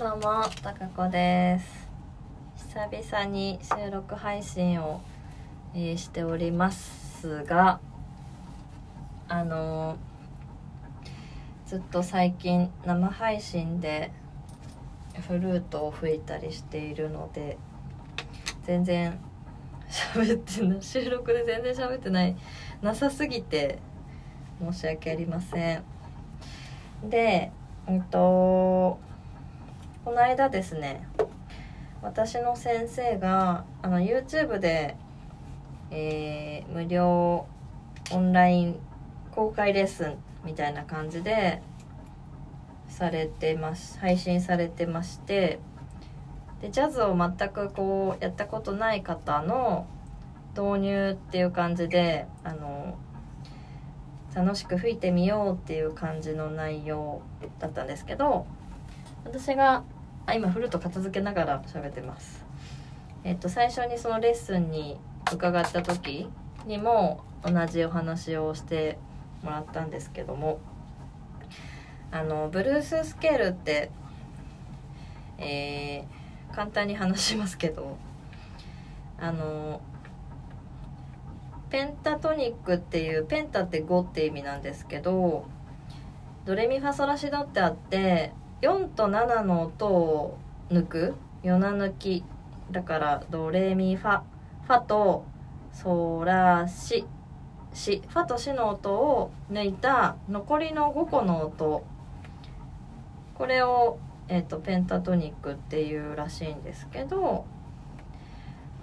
どうも、たかこです。久々に収録配信を、しておりますが、ずっと最近生配信でフルートを吹いたりしているので、全然喋ってない、収録で全然喋ってない、なさすぎて申し訳ありません。で、この間ですね、私の先生がYouTube で、無料オンライン公開レッスンみたいな感じで配信されてまして、でジャズを全くこうやったことない方の導入っていう感じで楽しく吹いてみようっていう感じの内容だったんですけど、私が今フルート片付けながら喋ってます。最初にそのレッスンに伺った時にも同じお話をしてもらったんですけども、ブルーススケールって、簡単に話しますけど、ペンタトニックっていう、ペンタって5って意味なんですけど、ドレミファソラシドってあって、4と7の音を抜く、4な抜きだから、ドレミファ、ファとソラシ、シ、ファとシの音を抜いた残りの5個の音、これを、ペンタトニックっていうらしいんですけど、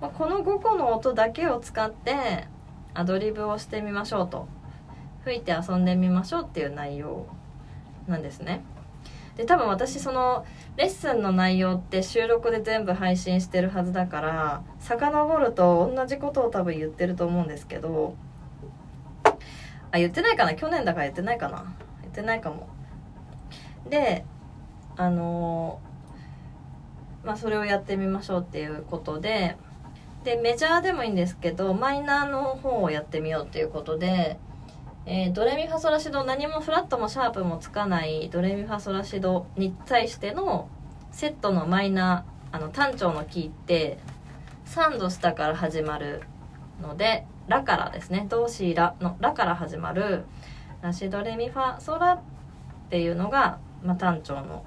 この5個の音だけを使ってアドリブをしてみましょうと、吹いて遊んでみましょうっていう内容なんですね。で多分私そのレッスンの内容って収録で全部配信してるはずだから、遡ると同じことを多分言ってると思うんですけど、言ってないかな、去年だから言ってないかな、言ってないかも。でそれをやってみましょうっていうことで、でメジャーでもいいんですけどマイナーの方をやってみようっていうことで、ドレミファソラシド、何もフラットもシャープもつかないドレミファソラシドに対してのセットのマイナー、単調のキーって3度下から始まるので、ラからですね、ドシラのラから始まるラシドレミファソラっていうのが、単調の、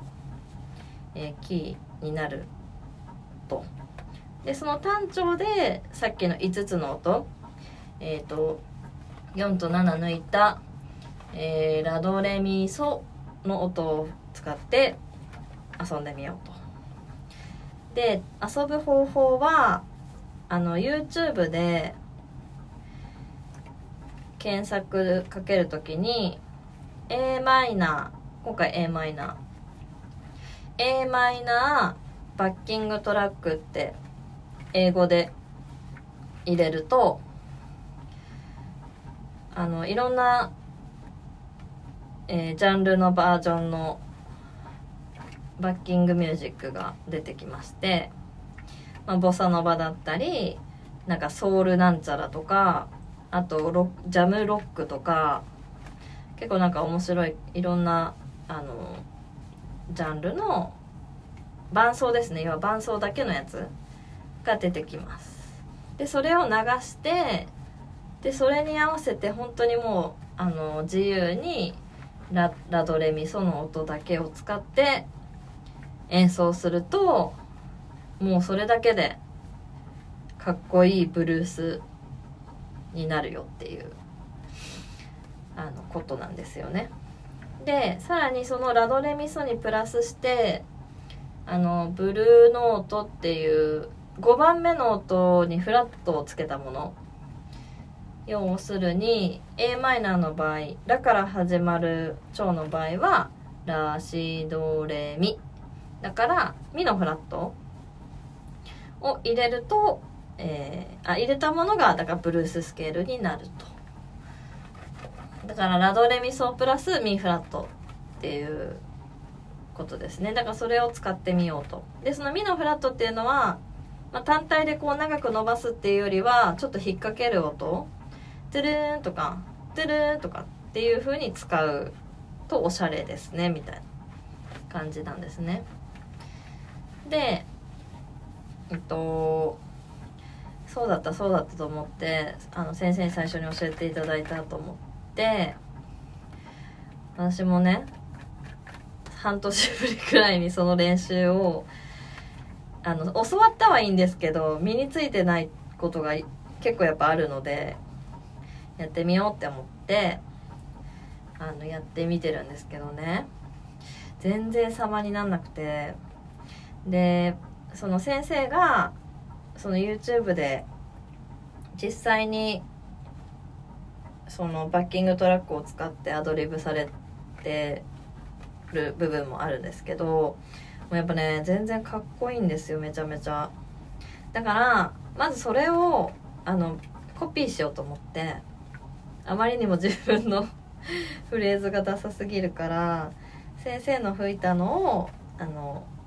キーになると。でその単調でさっきの5つの音、4と7抜いた、ラドレミソの音を使って遊んでみようと。で遊ぶ方法はYouTube で検索かけるときに Am、 今回 Am バッキングトラックって英語で入れると、いろんな、ジャンルのバージョンのバッキングミュージックが出てきまして、ボサノバだったり、なんかソウルなんちゃらとか、あとジャムロックとか、結構なんか面白い、いろんなジャンルの伴奏ですね、要は伴奏だけのやつが出てきます。でそれを流して、でそれに合わせて本当にもう自由に ラドレミソの音だけを使って演奏すると、もうそれだけでかっこいいブルースになるよっていうことなんですよね。でさらにそのラドレミソにプラスして、ブルーノートっていう5番目の音にフラットをつけたもの、要するに Am の場合、ラから始まる調の場合はラシドレミだからミのフラットを入れると、入れたものがだからブルーススケールになると。だからラドレミソプラスミフラットっていうことですね。だからそれを使ってみようと。でそのミのフラットっていうのは、単体でこう長く伸ばすっていうよりはちょっと引っ掛ける音、トゥルーンとかトゥルーンとかっていう風に使うとおしゃれですねみたいな感じなんですね。でそうだったと思って先生に最初に教えていただいたと思って、私もね半年ぶりくらいにその練習を教わったはいいんですけど、身についてないことが結構やっぱあるのでやってみようって思ってやってみてるんですけどね、全然様になんなくて、でその先生がその YouTube で実際にそのバッキングトラックを使ってアドリブされてる部分もあるんですけど、もうやっぱね全然かっこいいんですよ、めちゃめちゃ。だからまずそれをコピーしようと思って、あまりにも自分のフレーズがダサすぎるから、先生の吹いたのを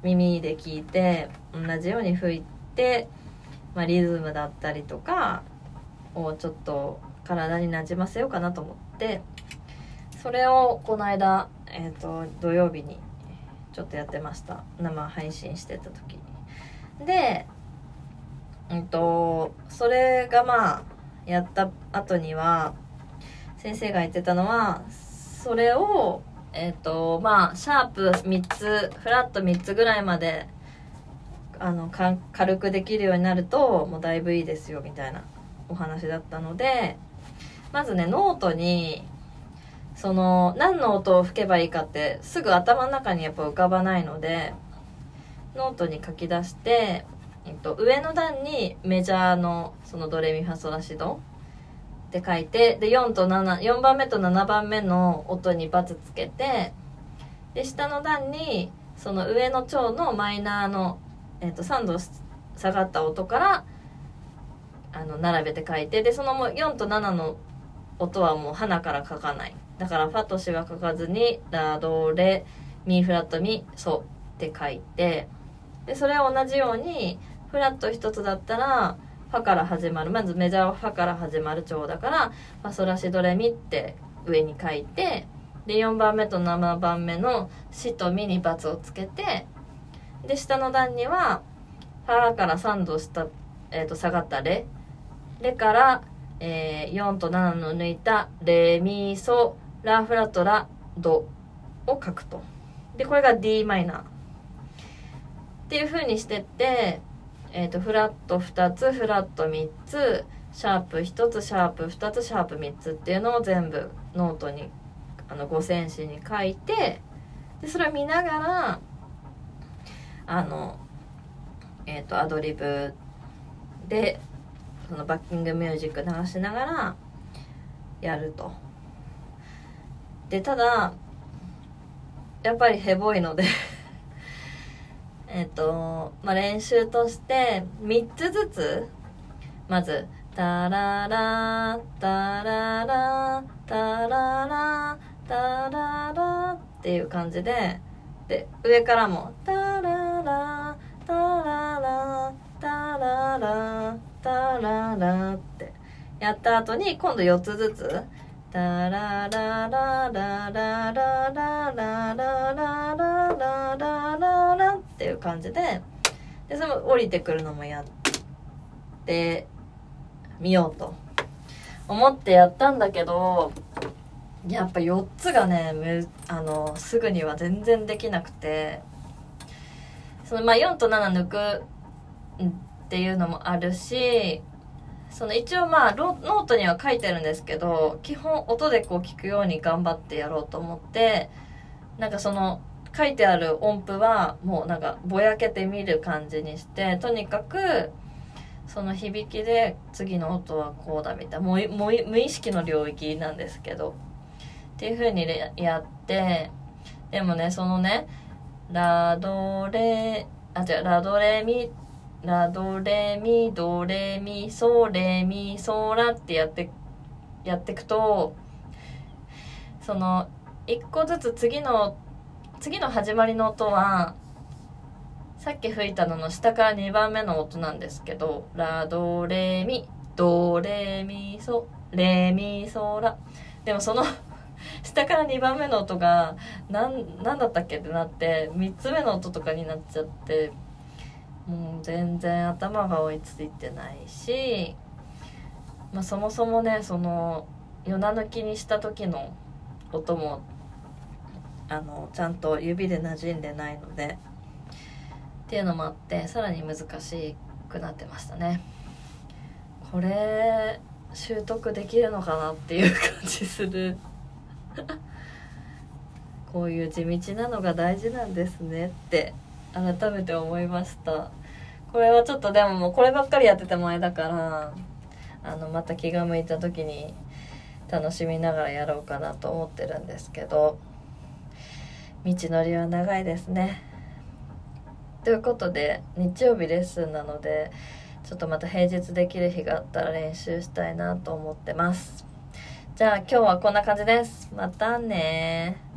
耳で聞いて同じように吹いて、まあ、リズムだったりとかをちょっと体になじませようかなと思って、それをこの間、土曜日にちょっとやってました。生配信してた時に。で、それがまあやった後には先生が言ってたのは、それをまあシャープ3つフラット3つぐらいまで軽くできるようになるともうだいぶいいですよみたいなお話だったので、まずねノートにその何の音を吹けばいいかってすぐ頭の中にやっぱ浮かばないので、ノートに書き出して、上の段にメジャーのそのドレミファソラシドって書いて、で4番目と7番目の音にバツつけて、で下の段にその上の調のマイナーの、3度下がった音から並べて書いて、でそのもう4と7の音はもう鼻から書かない。だからファとシは書かずにラドレミフラットミソって書いて、でそれを同じようにフラット1つだったらファから始まる、まずメジャーはファから始まる調だからファソラシドレミって上に書いて、で4番目と7番目のシとミにバツをつけて、で下の段にはファから3度下、下がったレ、レから、4と7の抜いたレミソラフラットラドを書くと。でこれが D マイナーっていう風にしてって、フラット2つフラット3つシャープ1つシャープ2つシャープ3つっていうのを全部ノートに五線紙に書いて、でそれを見ながらアドリブでそのバッキングミュージック流しながらやると。でただやっぱりヘボいのでまあ、練習として3つずつまずタララタララタララタララっていう感じで、で上からもタララタララタララタララってやった後に今度4つずつタララララララララララララララっていう感じで、でその降りてくるのもやってみようと思ってやったんだけど、やっぱ4つがねすぐには全然できなくて、そのまあ4と7抜くっていうのもあるし、その一応まあノートには書いてるんですけど、基本音でこう聞くように頑張ってやろうと思って、なんかその書いてある音符はもうなんかぼやけてみる感じにして、とにかくその響きで次の音はこうだみたいな、もう無意識の領域なんですけどっていう風にやって、でもねそのねラドレミラドレミドレミソレミソラってやってくと、その1個ずつ次の始まりの音はさっき吹いたのの下から2番目の音なんですけど、ラドレミドレミソレミソラ、でもその下から2番目の音がなんだったっけってなって3つ目の音とかになっちゃって、もう全然頭が追いついてないし、まあ、そもそもね、その夜な抜きにした時の音もちゃんと指で馴染んでないのでっていうのもあって、さらに難しくなってましたね。これ習得できるのかなっていう感じするこういう地道なのが大事なんですねって改めて思いました。これはちょっとでも、もうこればっかりやっててもあれだから、また気が向いた時に楽しみながらやろうかなと思ってるんですけど、道のりは長いですね。ということで、日曜日レッスンなので、ちょっとまた平日できる日があったら練習したいなと思ってます。じゃあ今日はこんな感じです。またね。